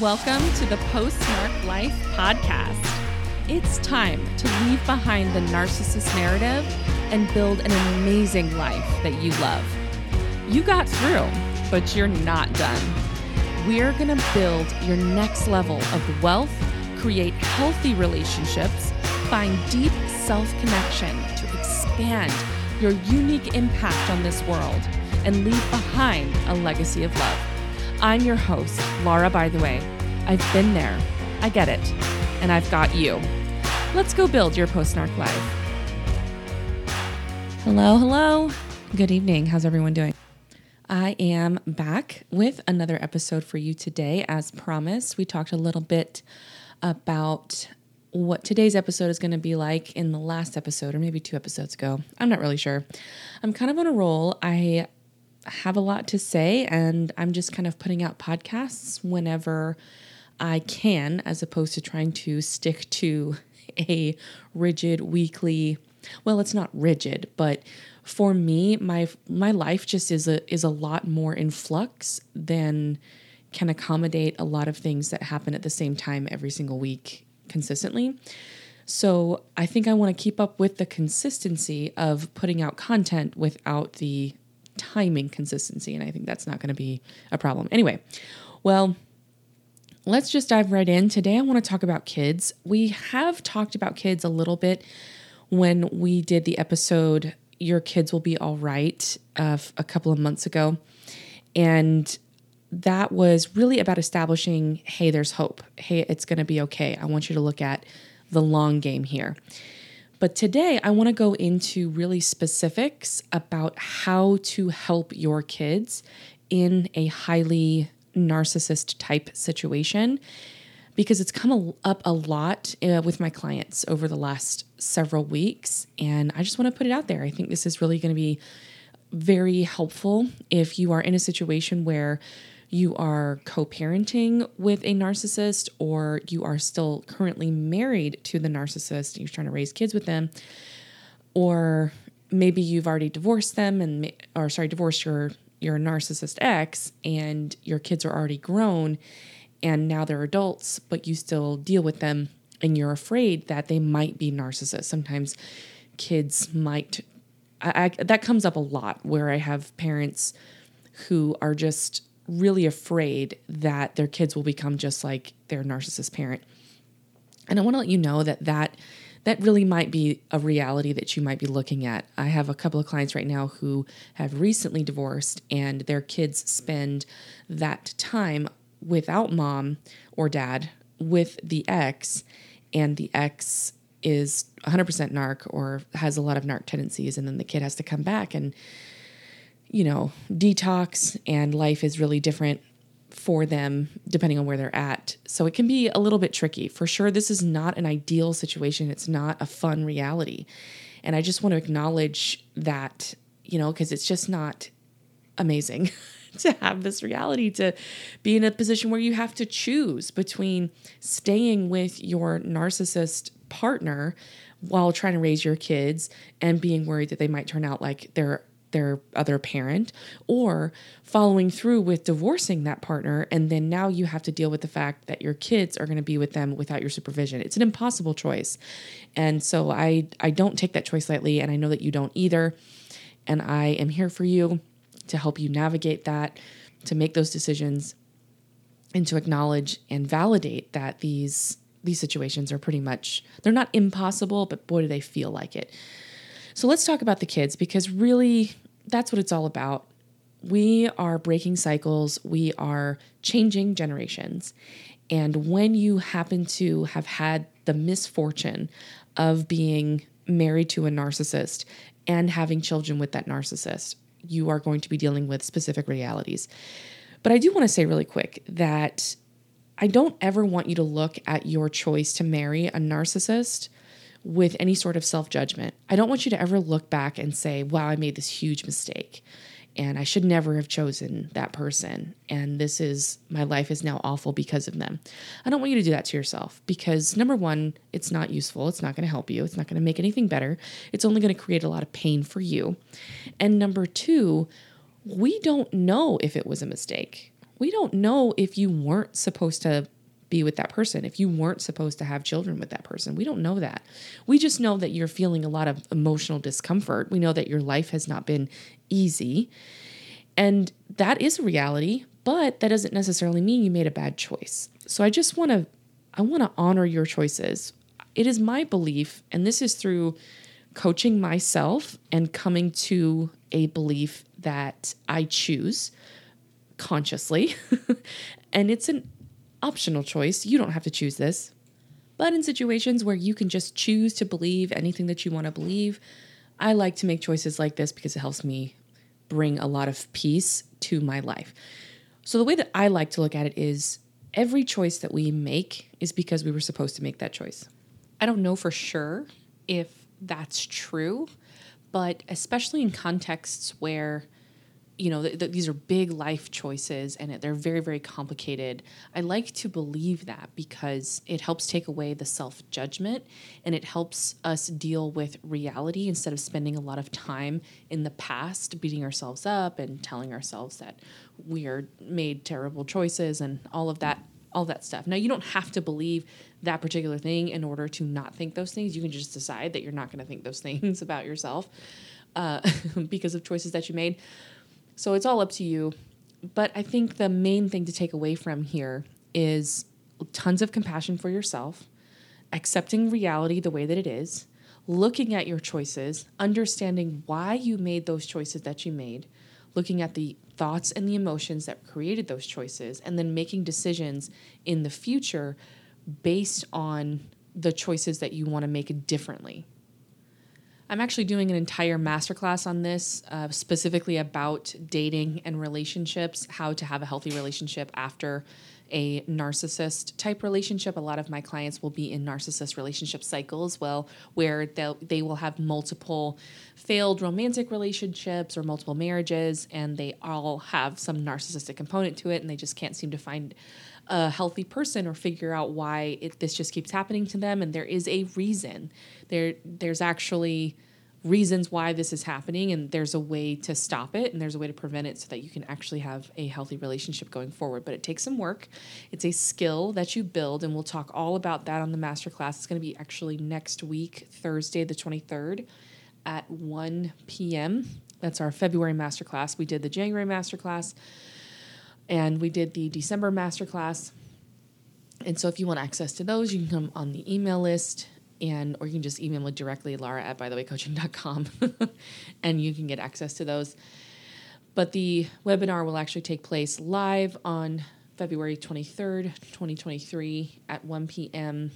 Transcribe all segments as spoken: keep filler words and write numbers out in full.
Welcome to the Post Smart Life Podcast. It's time to leave behind the narcissist narrative and build an amazing life that you love. You got through, but you're not done. We're gonna build your next level of wealth, create healthy relationships, find deep self-connection to expand your unique impact on this world, and leave behind a legacy of love. I'm your host, Laura, by the way. I've been there, I get it, and I've got you. Let's go build your post-narc life. Hello, hello. Good evening. How's everyone doing? I am back with another episode for you today. As promised, we talked a little bit about what today's episode is going to be like in the last episode, or maybe two episodes ago. I'm not really sure. I'm kind of on a roll. I have a lot to say, and I'm just kind of putting out podcasts whenever I can, as opposed to trying to stick to a rigid weekly. Well, it's not rigid, but for me, my my life just is a is a lot more in flux than can accommodate a lot of things that happen at the same time every single week consistently. So I think I want to keep up with the consistency of putting out content without the timing consistency, and I think that's not going to be a problem. Anyway, well, let's just dive right in. Today I want to talk about kids. We have talked about kids a little bit when we did the episode, Your Kids Will Be All Right, uh, a couple of months ago, and that was really about establishing, hey, there's hope. Hey, it's going to be okay. I want you to look at the long game here. But today I want to go into really specifics about how to help your kids in a highly narcissist type situation, because it's come up a lot uh, with my clients over the last several weeks. And I just want to put it out there. I think this is really going to be very helpful if you are in a situation where you are co-parenting with a narcissist, or you are still currently married to the narcissist and you're trying to raise kids with them, or maybe you've already divorced them and, or sorry, divorced your, your narcissist ex, and your kids are already grown and now they're adults, but you still deal with them and you're afraid that they might be narcissists. Sometimes kids might, I, I, that comes up a lot, where I have parents who are just really afraid that their kids will become just like their narcissist parent. And I want to let you know that that, that really might be a reality that you might be looking at. I have a couple of clients right now who have recently divorced, and their kids spend that time without mom or dad with the ex, and the ex is one hundred percent narc or has a lot of narc tendencies. And then the kid has to come back and, you know, detox, and life is really different for them depending on where they're at. So it can be a little bit tricky for sure. This is not an ideal situation. It's not a fun reality. And I just want to acknowledge that, you know, because it's just not amazing to have this reality, to be in a position where you have to choose between staying with your narcissist partner while trying to raise your kids and being worried that they might turn out like their their other parent, or following through with divorcing that partner. And then now you have to deal with the fact that your kids are going to be with them without your supervision. It's an impossible choice. And so I, I don't take that choice lightly, and I know that you don't either. And I am here for you to help you navigate that, to make those decisions, and to acknowledge and validate that these, these situations are pretty much, they're not impossible, but boy, do they feel like it. So let's talk about the kids, because really that's what it's all about. We are breaking cycles. We are changing generations. And when you happen to have had the misfortune of being married to a narcissist and having children with that narcissist, you are going to be dealing with specific realities. But I do want to say really quick that I don't ever want you to look at your choice to marry a narcissist with any sort of self-judgment. I don't want you to ever look back and say, wow, I made this huge mistake and I should never have chosen that person, and this is, my life is now awful because of them. I don't want you to do that to yourself, because number one, it's not useful. It's not going to help you. It's not going to make anything better. It's only going to create a lot of pain for you. And number two, we don't know if it was a mistake. we don't know if you weren't supposed to be with that person, if you weren't supposed to have children with that person. We don't know that. We just know that you're feeling a lot of emotional discomfort. We know that your life has not been easy. And that is a reality, but that doesn't necessarily mean you made a bad choice. So I just want to, I want to honor your choices. It is my belief, and this is through coaching myself and coming to a belief that I choose consciously. And it's an optional choice. You don't have to choose this. But in situations where you can just choose to believe anything that you want to believe, I like to make choices like this because it helps me bring a lot of peace to my life. So the way that I like to look at it is every choice that we make is because we were supposed to make that choice. I don't know for sure if that's true, but especially in contexts where, you know, th- th- these are big life choices and they're very, very complicated. I like to believe that because it helps take away the self-judgment and it helps us deal with reality instead of spending a lot of time in the past beating ourselves up and telling ourselves that we are made terrible choices and all of that, all that stuff. Now, you don't have to believe that particular thing in order to not think those things. You can just decide that you're not going to think those things about yourself uh, because of choices that you made. So it's all up to you. But I think the main thing to take away from here is tons of compassion for yourself, accepting reality the way that it is, looking at your choices, understanding why you made those choices that you made, looking at the thoughts and the emotions that created those choices, and then making decisions in the future based on the choices that you want to make differently. I'm actually doing an entire masterclass on this, uh, specifically about dating and relationships, how to have a healthy relationship after a narcissist type relationship. A lot of my clients will be in narcissist relationship cycles, well, where they will have multiple failed romantic relationships or multiple marriages, and they all have some narcissistic component to it, and they just can't seem to find a healthy person or figure out why it, this just keeps happening to them. And there is a reason. There, there's actually reasons why this is happening, and there's a way to stop it, and there's a way to prevent it so that you can actually have a healthy relationship going forward. But it takes some work. It's a skill that you build, and we'll talk all about that on the masterclass. It's going to be actually next week, Thursday, the twenty-third at one p.m. That's our February masterclass. We did the January masterclass, and we did the December masterclass. And so if you want access to those, you can come on the email list, and or you can just email me directly, Laura at bythewaycoaching dot com, and you can get access to those. But the webinar will actually take place live on February twenty-third, twenty twenty-three at one p.m.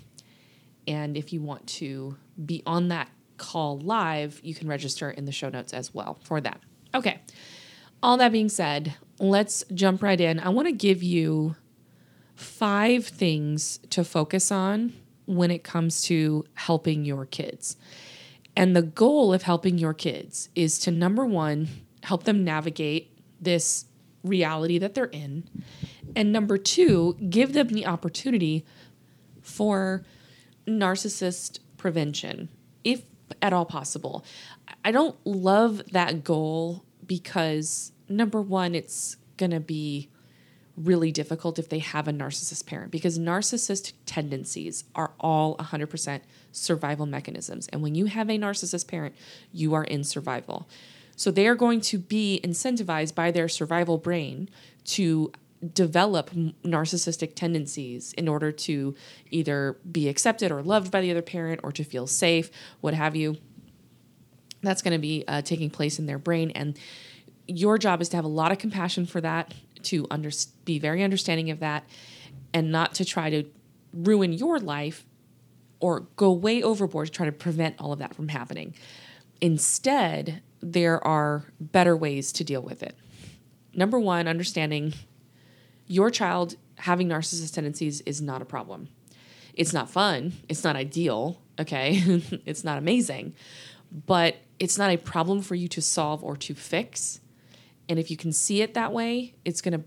And if you want to be on that call live, you can register in the show notes as well for that. Okay. All that being said, let's jump right in. I want to give you five things to focus on when it comes to helping your kids. And the goal of helping your kids is to, number one, help them navigate this reality that they're in. And number two, give them the opportunity for narcissist prevention, if at all possible. I don't love that goal because, number one, it's going to be really difficult if they have a narcissist parent, because narcissist tendencies are all one hundred percent survival mechanisms. And when you have a narcissist parent, you are in survival. So they are going to be incentivized by their survival brain to develop narcissistic tendencies in order to either be accepted or loved by the other parent or to feel safe, what have you. That's going to be uh, taking place in their brain. And your job is to have a lot of compassion for that, to under, be very understanding of that, and not to try to ruin your life or go way overboard to try to prevent all of that from happening. Instead, there are better ways to deal with it. Number one, understanding your child having narcissist tendencies is not a problem. It's not fun. It's not ideal. Okay. It's not amazing, but it's not a problem for you to solve or to fix. And if you can see it that way, it's going to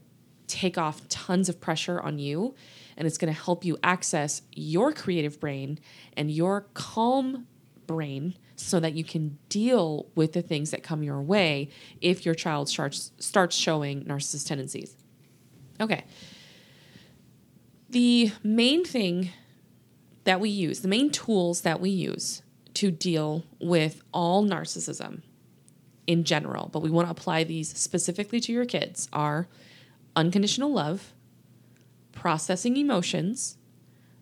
take off tons of pressure on you, and it's going to help you access your creative brain and your calm brain so that you can deal with the things that come your way if your child starts starts showing narcissist tendencies. Okay. The main thing that we use, the main tools that we use to deal with all narcissism in general, but we want to apply these specifically to your kids, are unconditional love, processing emotions,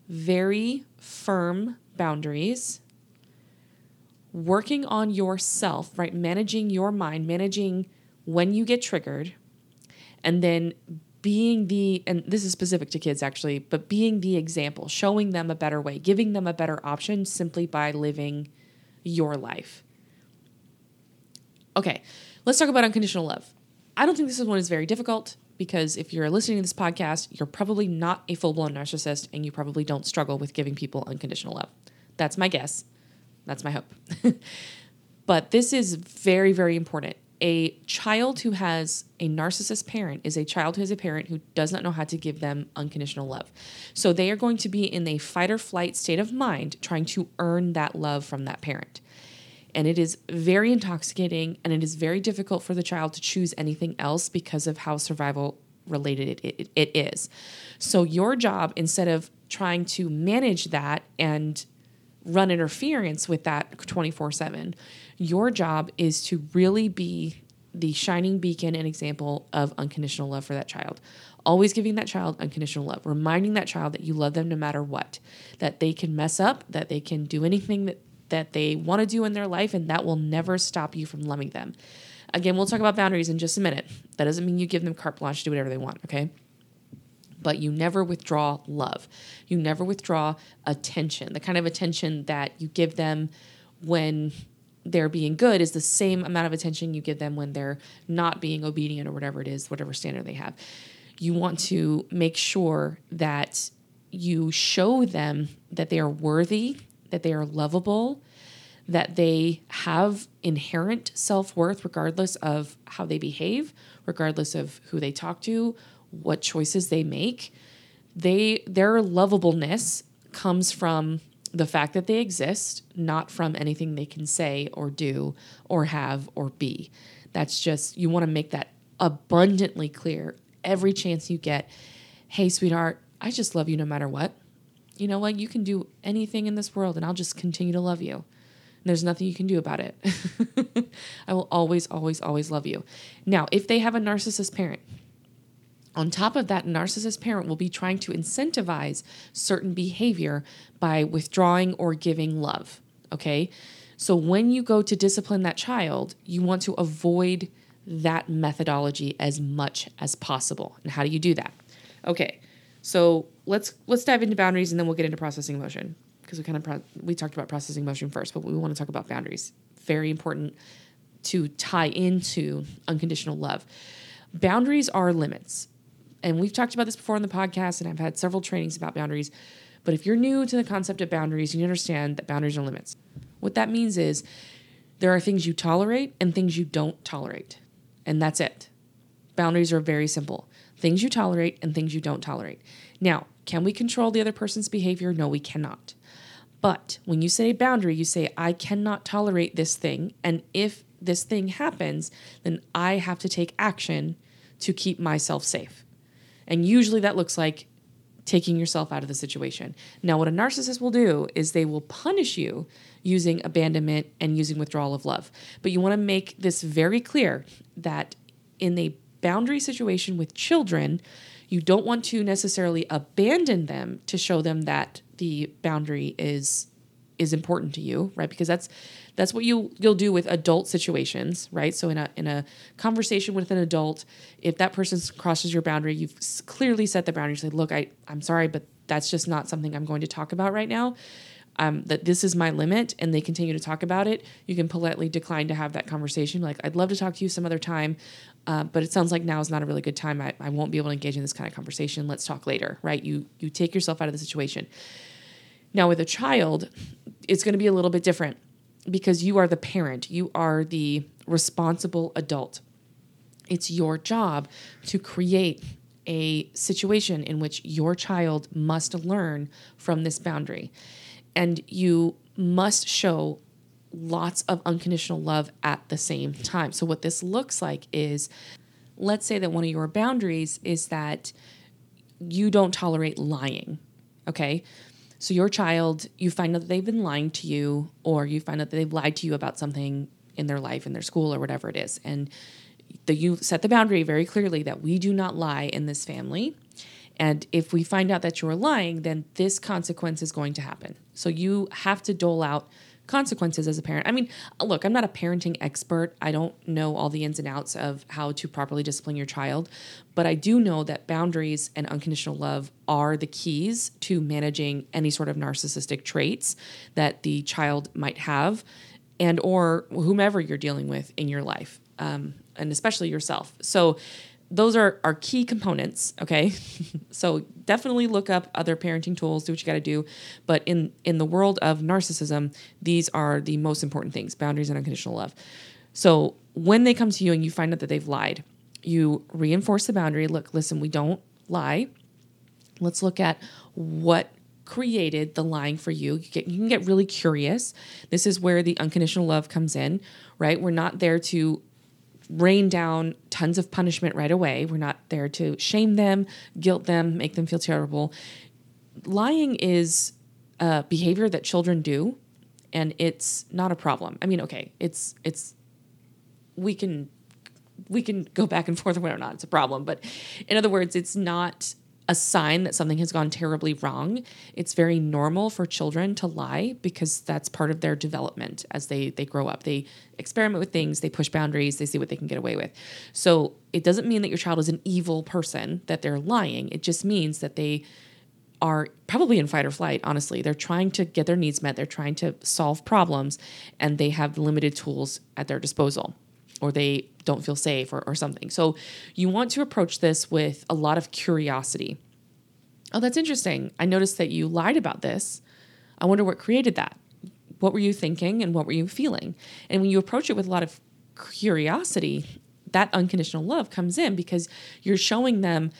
very firm boundaries, working on yourself, right? Managing your mind, managing when you get triggered, and then being the, and this is specific to kids actually, but being the example, showing them a better way, giving them a better option simply by living your life. Okay, let's talk about unconditional love. I don't think this one is very difficult because if you're listening to this podcast, you're probably not a full-blown narcissist and you probably don't struggle with giving people unconditional love. That's my guess. That's my hope. But this is very, very important. A child who has a narcissist parent is a child who has a parent who does not know how to give them unconditional love. So they are going to be in a fight or flight state of mind trying to earn that love from that parent. And it is very intoxicating and it is very difficult for the child to choose anything else because of how survival related it, it, it is. So your job, instead of trying to manage that and run interference with that twenty-four seven. Your job is to really be the shining beacon and example of unconditional love for that child. Always giving that child unconditional love, reminding that child that you love them no matter what, that they can mess up, that they can do anything that, that they want to do in their life, and that will never stop you from loving them. Again, we'll talk about boundaries in just a minute. That doesn't mean you give them carte blanche to do whatever they want, okay? But you never withdraw love. You never withdraw attention. The kind of attention that you give them when they're being good is the same amount of attention you give them when they're not being obedient or whatever it is, whatever standard they have. You want to make sure that you show them that they are worthy, that they are lovable, that they have inherent self-worth regardless of how they behave, regardless of who they talk to, what choices they make. They, their lovableness comes from the fact that they exist, not from anything they can say or do or have or be. That's just, you want to make that abundantly clear every chance you get. Hey, sweetheart, I just love you no matter what. You know what? You can do anything in this world and I'll just continue to love you. And there's nothing you can do about it. I will always, always, always love you. Now, if they have a narcissist parent, on top of that, narcissist parent will be trying to incentivize certain behavior by withdrawing or giving love, okay? So when you go to discipline that child, you want to avoid that methodology as much as possible. And how do you do that? Okay, so let's let's dive into boundaries and then we'll get into processing emotion because we kind of pro- we talked about processing emotion first, but we want to talk about boundaries. Very important to tie into unconditional love. Boundaries are limits. And we've talked about this before on the podcast, and I've had several trainings about boundaries. But if you're new to the concept of boundaries, you understand that boundaries are limits. What that means is there are things you tolerate and things you don't tolerate. And that's it. Boundaries are very simple. Things you tolerate and things you don't tolerate. Now, can we control the other person's behavior? No, we cannot. But when you say boundary, you say, I cannot tolerate this thing. And if this thing happens, then I have to take action to keep myself safe. And usually that looks like taking yourself out of the situation. Now, what a narcissist will do is they will punish you using abandonment and using withdrawal of love. But you want to make this very clear that in a boundary situation with children, you don't want to necessarily abandon them to show them that the boundary is is important to you, right? Because that's that's what you you'll do with adult situations, right? So in a in a conversation with an adult, if that person crosses your boundary, you've clearly set the boundary. You say, "Look, I I'm sorry, but that's just not something I'm going to talk about right now. Um, that this is my limit," and they continue to talk about it. You can politely decline to have that conversation. Like, "I'd love to talk to you some other time, uh, but it sounds like now is not a really good time. I, I won't be able to engage in this kind of conversation. Let's talk later," right? You you take yourself out of the situation. Now with a child, it's going to be a little bit different because you are the parent. You are the responsible adult. It's your job to create a situation in which your child must learn from this boundary. And you must show lots of unconditional love at the same time. So what this looks like is let's say that one of your boundaries is that you don't tolerate lying. Okay. So your child, you find out that they've been lying to you, or you find out that they've lied to you about something in their life, in their school, or whatever it is. And the, you set the boundary very clearly that we do not lie in this family. And if we find out that you're lying, then this consequence is going to happen. So you have to dole out consequences as a parent. I mean, look, I'm not a parenting expert. I don't know all the ins and outs of how to properly discipline your child, but I do know that boundaries and unconditional love are the keys to managing any sort of narcissistic traits that the child might have, and or whomever you're dealing with in your life, um, and especially yourself. So those are our key components, okay? So definitely look up other parenting tools, do what you got to do. But in, in the world of narcissism, these are the most important things: boundaries and unconditional love. So when they come to you and you find out that they've lied, you reinforce the boundary. Look, listen, we don't lie. Let's look at what created the lying for you. You, get, you can get really curious. This is where the unconditional love comes in, right? We're not there to rain down tons of punishment right away. We're not there to shame them, guilt them, make them feel terrible. Lying is a behavior that children do, and it's not a problem. I mean, okay, it's, it's, we can, we can go back and forth on whether or not it's a problem, but in other words, it's not a sign that something has gone terribly wrong. It's very normal for children to lie because that's part of their development as they, they grow up. They experiment with things, they push boundaries, they see what they can get away with. So it doesn't mean that your child is an evil person, that they're lying. It just means that they are probably in fight or flight, honestly. They're trying to get their needs met. They're trying to solve problems, and they have limited tools at their disposal, or they don't feel safe, or, or something. So you want to approach this with a lot of curiosity. Oh, that's interesting. I noticed that you lied about this. I wonder what created that. What were you thinking, and what were you feeling? And when you approach it with a lot of curiosity, that unconditional love comes in, because you're showing them,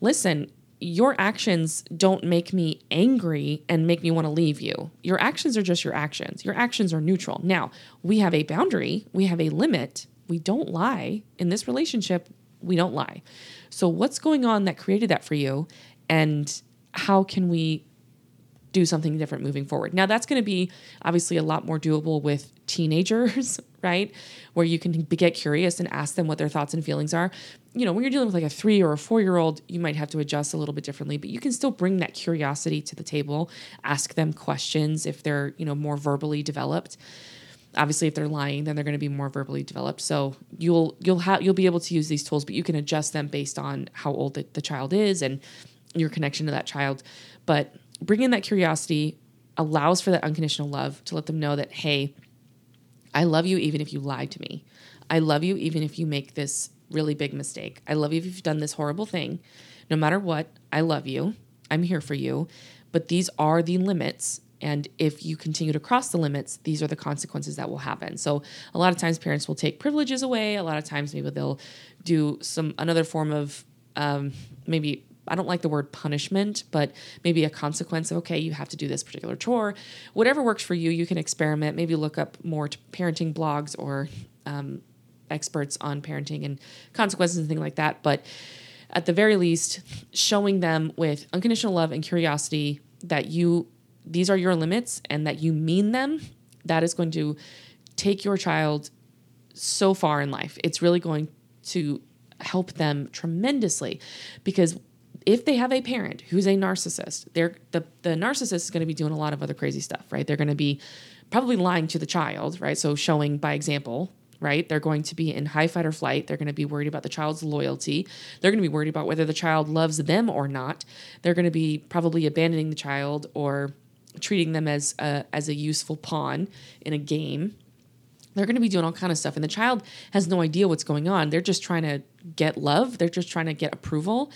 listen, your actions don't make me angry and make me want to leave you. Your actions are just your actions. Your actions are neutral. Now, we have a boundary. We have a limit. We don't lie. In this relationship, we don't lie. So what's going on that created that for you? And how can we do something different moving forward? Now, that's going to be obviously a lot more doable with teenagers, right? Where you can get curious and ask them what their thoughts and feelings are. You know, when you're dealing with like a three or a four-year-old, you might have to adjust a little bit differently, but you can still bring that curiosity to the table, ask them questions if they're, you know, more verbally developed. Obviously, if they're lying, then they're going to be more verbally developed. So you'll you'll have you'll be able to use these tools, but you can adjust them based on how old the, the child is and your connection to that child. But bringing that curiosity allows for that unconditional love to let them know that, hey, I love you even if you lie to me. I love you even if you make this really big mistake. I love you if you've done this horrible thing. No matter what, I love you. I'm here for you. But these are the limits. And if you continue to cross the limits, these are the consequences that will happen. So a lot of times parents will take privileges away. A lot of times maybe they'll do some another form of um, maybe, I don't like the word punishment, but maybe a consequence of, okay, you have to do this particular chore. Whatever works for you, you can experiment. Maybe look up more parenting blogs or um, experts on parenting and consequences and things like that. But at the very least, showing them with unconditional love and curiosity that you these are your limits and that you mean them, that is going to take your child so far in life. It's really going to help them tremendously, because if they have a parent who's a narcissist, they're the, the narcissist is going to be doing a lot of other crazy stuff, right? They're going to be probably lying to the child, right? So showing by example, right? They're going to be in high fight or flight. They're going to be worried about the child's loyalty. They're going to be worried about whether the child loves them or not. They're going to be probably abandoning the child or treating them as a, as a useful pawn in a game. They're going to be doing all kind of stuff. And the child has no idea what's going on. They're just trying to get love. They're just trying to get approval.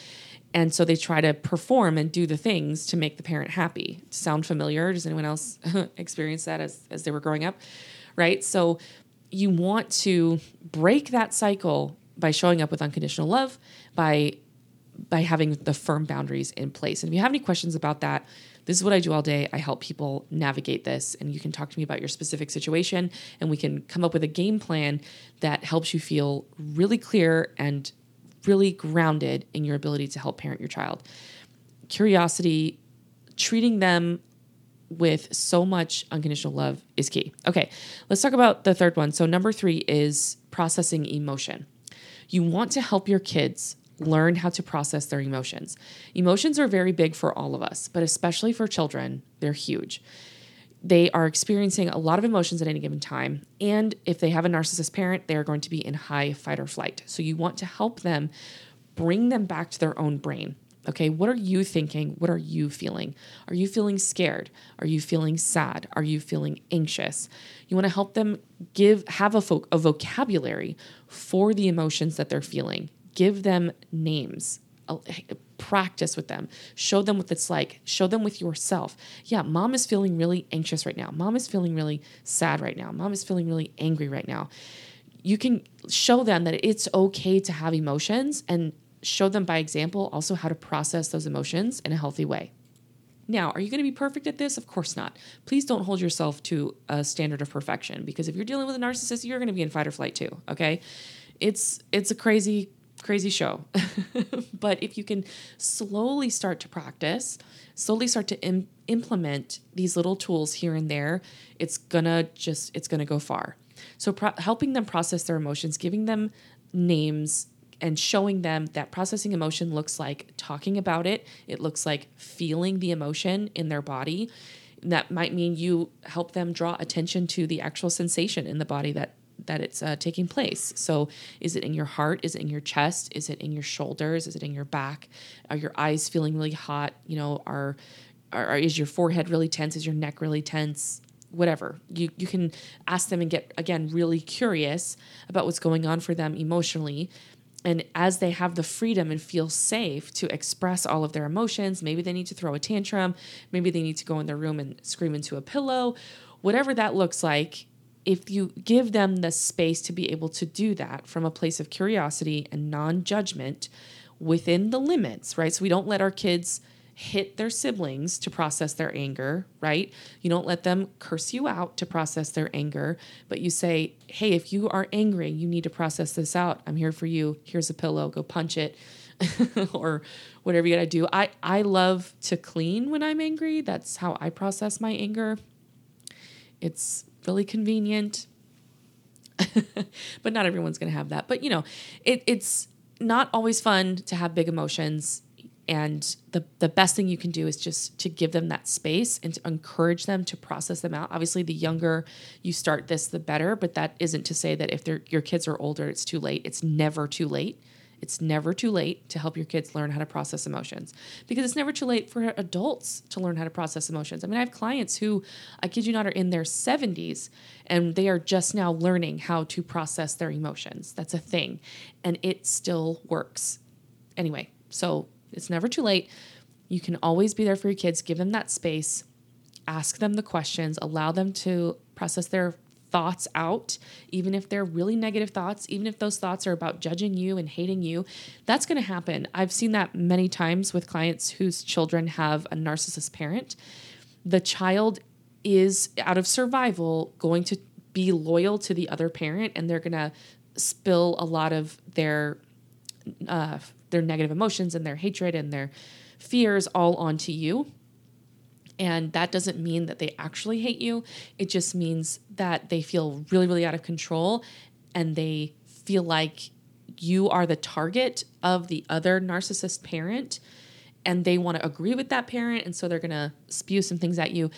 And so they try to perform and do the things to make the parent happy. Sound familiar? Does anyone else experience that as, as they were growing up? Right? So you want to break that cycle by showing up with unconditional love, by, by having the firm boundaries in place. And if you have any questions about that, this is what I do all day. I help people navigate this, and you can talk to me about your specific situation, and we can come up with a game plan that helps you feel really clear and really grounded in your ability to help parent your child. Curiosity, treating them with so much unconditional love is key. Okay, let's talk about the third one. So number three is processing emotion. You want to help your kids learn how to process their emotions. Emotions are very big for all of us, but especially for children, they're huge. They are experiencing a lot of emotions at any given time. And if they have a narcissist parent, they are going to be in high fight or flight. So you want to help them bring them back to their own brain. Okay, what are you thinking? What are you feeling? Are you feeling scared? Are you feeling sad? Are you feeling anxious? You want to help them give have a, fo- a vocabulary for the emotions that they're feeling. Give them names, practice with them, show them what it's like, show them with yourself. Yeah, mom is feeling really anxious right now. Mom is feeling really sad right now. Mom is feeling really angry right now. You can show them that it's okay to have emotions and show them by example also how to process those emotions in a healthy way. Now, are you going to be perfect at this? Of course not. Please don't hold yourself to a standard of perfection, because if you're dealing with a narcissist, you're going to be in fight or flight too. Okay. It's, it's a crazy Crazy show. But if you can slowly start to practice, slowly start to im- implement these little tools here and there, it's gonna just, it's gonna go far. So pro- helping them process their emotions, giving them names and showing them that processing emotion looks like talking about it. It looks like feeling the emotion in their body. And that might mean you help them draw attention to the actual sensation in the body that that it's uh, taking place. So is it in your heart? Is it in your chest? Is it in your shoulders? Is it in your back? Are your eyes feeling really hot? You know, are, are, is your forehead really tense? Is your neck really tense? Whatever. You, you can ask them and get, again, really curious about what's going on for them emotionally. And as they have the freedom and feel safe to express all of their emotions, maybe they need to throw a tantrum. Maybe they need to go in their room and scream into a pillow, whatever that looks like. If you give them the space to be able to do that from a place of curiosity and non-judgment within the limits, right? So we don't let our kids hit their siblings to process their anger, right? You don't let them curse you out to process their anger, but you say, hey, if you are angry, you need to process this out. I'm here for you. Here's a pillow. Go punch it. Or whatever you got to do. I, I love to clean when I'm angry. That's how I process my anger. It's really convenient, but not everyone's going to have that. But you know, it, it's not always fun to have big emotions. And the, the best thing you can do is just to give them that space and to encourage them to process them out. Obviously the younger you start this, the better, but that isn't to say that if they're, your kids are older, it's too late. It's never too late. It's never too late to help your kids learn how to process emotions, because it's never too late for adults to learn how to process emotions. I mean, I have clients who, I kid you not, are in their seventies and they are just now learning how to process their emotions. That's a thing. And it still works. Anyway, so it's never too late. You can always be there for your kids. Give them that space. Ask them the questions. Allow them to process their thoughts out, even if they're really negative thoughts, even if those thoughts are about judging you and hating you. That's going to happen. I've seen that many times with clients whose children have a narcissist parent. The child is, out of survival, going to be loyal to the other parent, and they're going to spill a lot of their, uh, their negative emotions and their hatred and their fears all onto you. And that doesn't mean that they actually hate you. It just means that they feel really, really out of control, and they feel like you are the target of the other narcissist parent, and they want to agree with that parent. And so they're going to spew some things at you.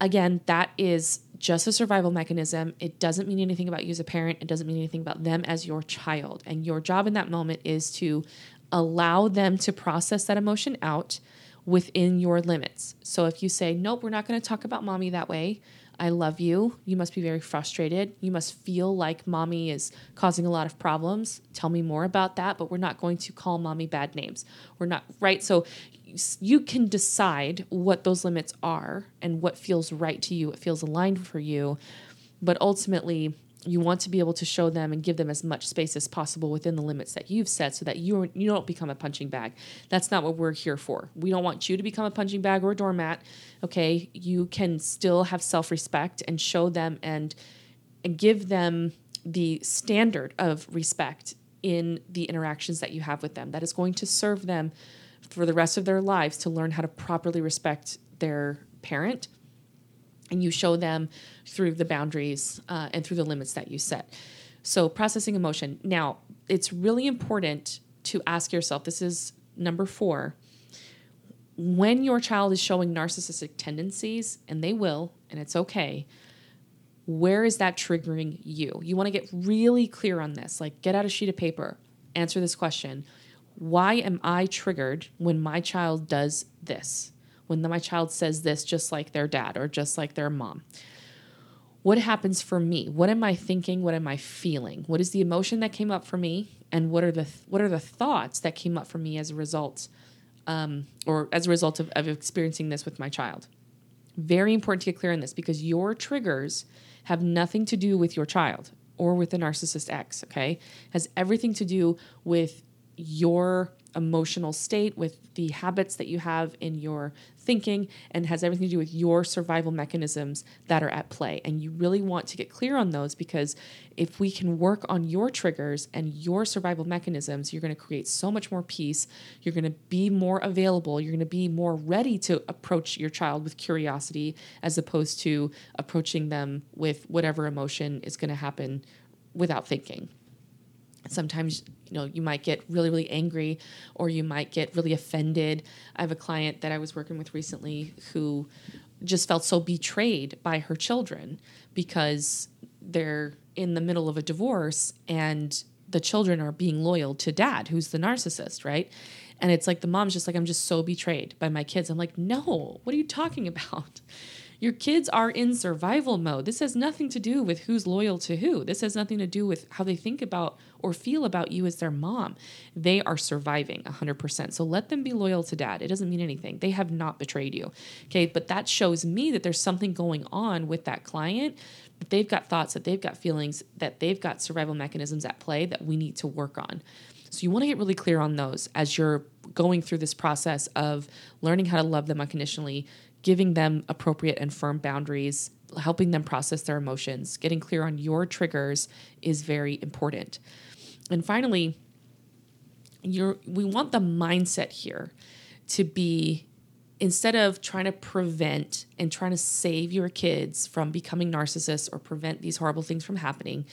Again, that is just a survival mechanism. It doesn't mean anything about you as a parent. It doesn't mean anything about them as your child. And your job in that moment is to allow them to process that emotion out within your limits. So if you say, nope, we're not going to talk about mommy that way. I love you. You must be very frustrated. You must feel like mommy is causing a lot of problems. Tell me more about that, but we're not going to call mommy bad names. We're not, right? So you can decide what those limits are and what feels right to you. It feels aligned for you. But ultimately, you want to be able to show them and give them as much space as possible within the limits that you've set, so that you you don't become a punching bag. That's not what we're here for. We don't want you to become a punching bag or a doormat. Okay. You can still have self-respect and show them and, and give them the standard of respect in the interactions that you have with them. That is going to serve them for the rest of their lives to learn how to properly respect their parent. And you show them through the boundaries uh, and through the limits that you set. So processing emotion. Now, it's really important to ask yourself, this is number four, when your child is showing narcissistic tendencies, and they will, and it's okay, where is that triggering you? You want to get really clear on this. Like, get out a sheet of paper, answer this question. Why am I triggered when my child does this? When my child says this, just like their dad or just like their mom? What happens for me? What am I thinking? What am I feeling? What is the emotion that came up for me? And what are the th- what are the thoughts that came up for me as a result, um, or as a result of, of experiencing this with my child? Very important to get clear on this, because your triggers have nothing to do with your child or with the narcissist ex, okay? It has everything to do with your emotional state, with the habits that you have in your thinking, and has everything to do with your survival mechanisms that are at play. And you really want to get clear on those, because if we can work on your triggers and your survival mechanisms, you're going to create so much more peace. You're going to be more available. You're going to be more ready to approach your child with curiosity, as opposed to approaching them with whatever emotion is going to happen without thinking. Sometimes, you know, you might get really, really angry, or you might get really offended. I have a client that I was working with recently who just felt so betrayed by her children, because they're in the middle of a divorce and the children are being loyal to dad, who's the narcissist, right? And it's like the mom's just like, I'm just so betrayed by my kids. I'm like, no, what are you talking about? Your kids are in survival mode. This has nothing to do with who's loyal to who. This has nothing to do with how they think about or feel about you as their mom. They are surviving one hundred percent. So let them be loyal to dad. It doesn't mean anything. They have not betrayed you. Okay, but that shows me that there's something going on with that client, that they've got thoughts, that they've got feelings, that they've got survival mechanisms at play that we need to work on. So you want to get really clear on those as you're going through this process of learning how to love them unconditionally, giving them appropriate and firm boundaries, helping them process their emotions. Getting clear on your triggers is very important. And finally, you're, we want the mindset here to be, instead of trying to prevent and trying to save your kids from becoming narcissists or prevent these horrible things from happening,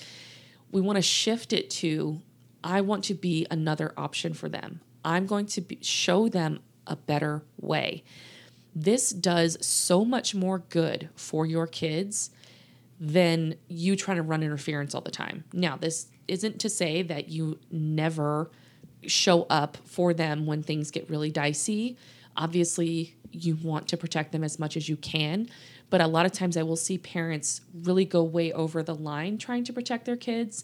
we want to shift it to, I want to be another option for them. I'm going to be, show them a better way. This does so much more good for your kids than you trying to run interference all the time. Now, this isn't to say that you never show up for them when things get really dicey. Obviously, you want to protect them as much as you can, but a lot of times I will see parents really go way over the line trying to protect their kids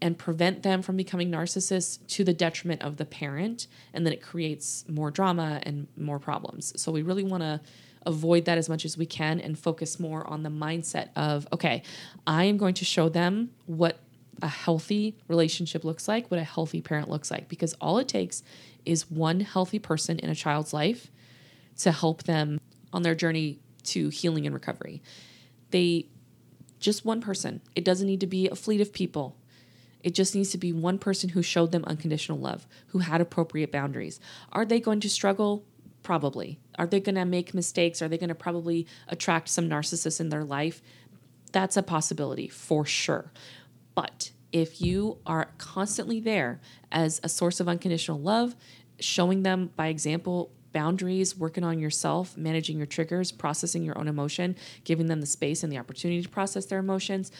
and prevent them from becoming narcissists to the detriment of the parent. And then it creates more drama and more problems. So we really want to avoid that as much as we can and focus more on the mindset of, okay, I am going to show them what a healthy relationship looks like, what a healthy parent looks like, because all it takes is one healthy person in a child's life to help them on their journey to healing and recovery. They, just one person. It doesn't need to be a fleet of people. It just needs to be one person who showed them unconditional love, who had appropriate boundaries. Are they going to struggle? Probably. Are they going to make mistakes? Are they going to probably attract some narcissists in their life? That's a possibility for sure. But if you are constantly there as a source of unconditional love, showing them by example, boundaries, working on yourself, managing your triggers, processing your own emotion, giving them the space and the opportunity to process their emotions,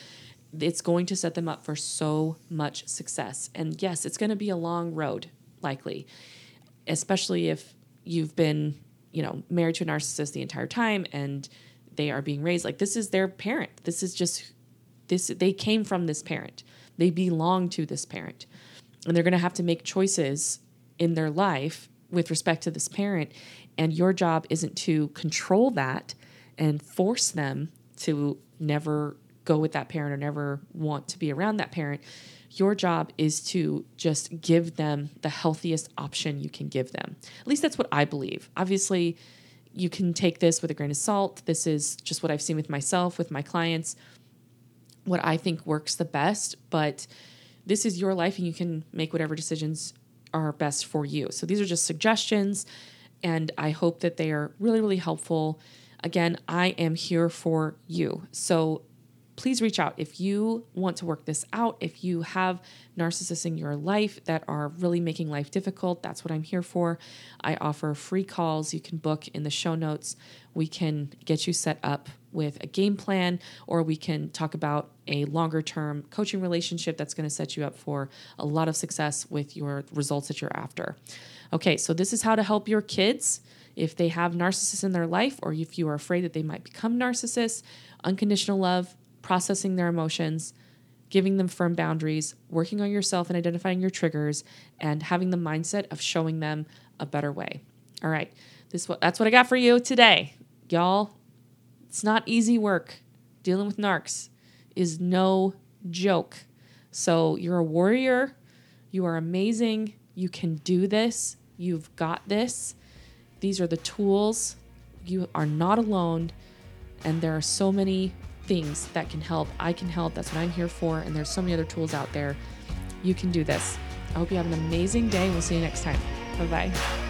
it's going to set them up for so much success. And yes, it's going to be a long road, likely, especially if you've been, you know, married to a narcissist the entire time and they are being raised like this is their parent. This is just this. They came from this parent. They belong to this parent, and they're going to have to make choices in their life with respect to this parent. And your job isn't to control that and force them to never go with that parent or never want to be around that parent. Your job is to just give them the healthiest option you can give them. At least that's what I believe. Obviously, you can take this with a grain of salt. This is just what I've seen with myself, with my clients, what I think works the best, but this is your life and you can make whatever decisions are best for you. So these are just suggestions, and I hope that they are really, really helpful. Again, I am here for you. So please reach out if you want to work this out. If you have narcissists in your life that are really making life difficult, that's what I'm here for. I offer free calls. You can book in the show notes. We can get you set up with a game plan, or we can talk about a longer term coaching relationship that's going to set you up for a lot of success with your results that you're after. Okay, so this is how to help your kids if they have narcissists in their life, or if you are afraid that they might become narcissists. Unconditional love, processing their emotions, giving them firm boundaries, working on yourself and identifying your triggers, and having the mindset of showing them a better way. All right, this that's what I got for you today, y'all. It's not easy work. Dealing with narcs is no joke. So you're a warrior. You are amazing. You can do this. You've got this. These are the tools. You are not alone. And there are so many things that can help. I can help. That's what I'm here for. And there's so many other tools out there. You can do this. I hope you have an amazing day. We'll see you next time. Bye-bye.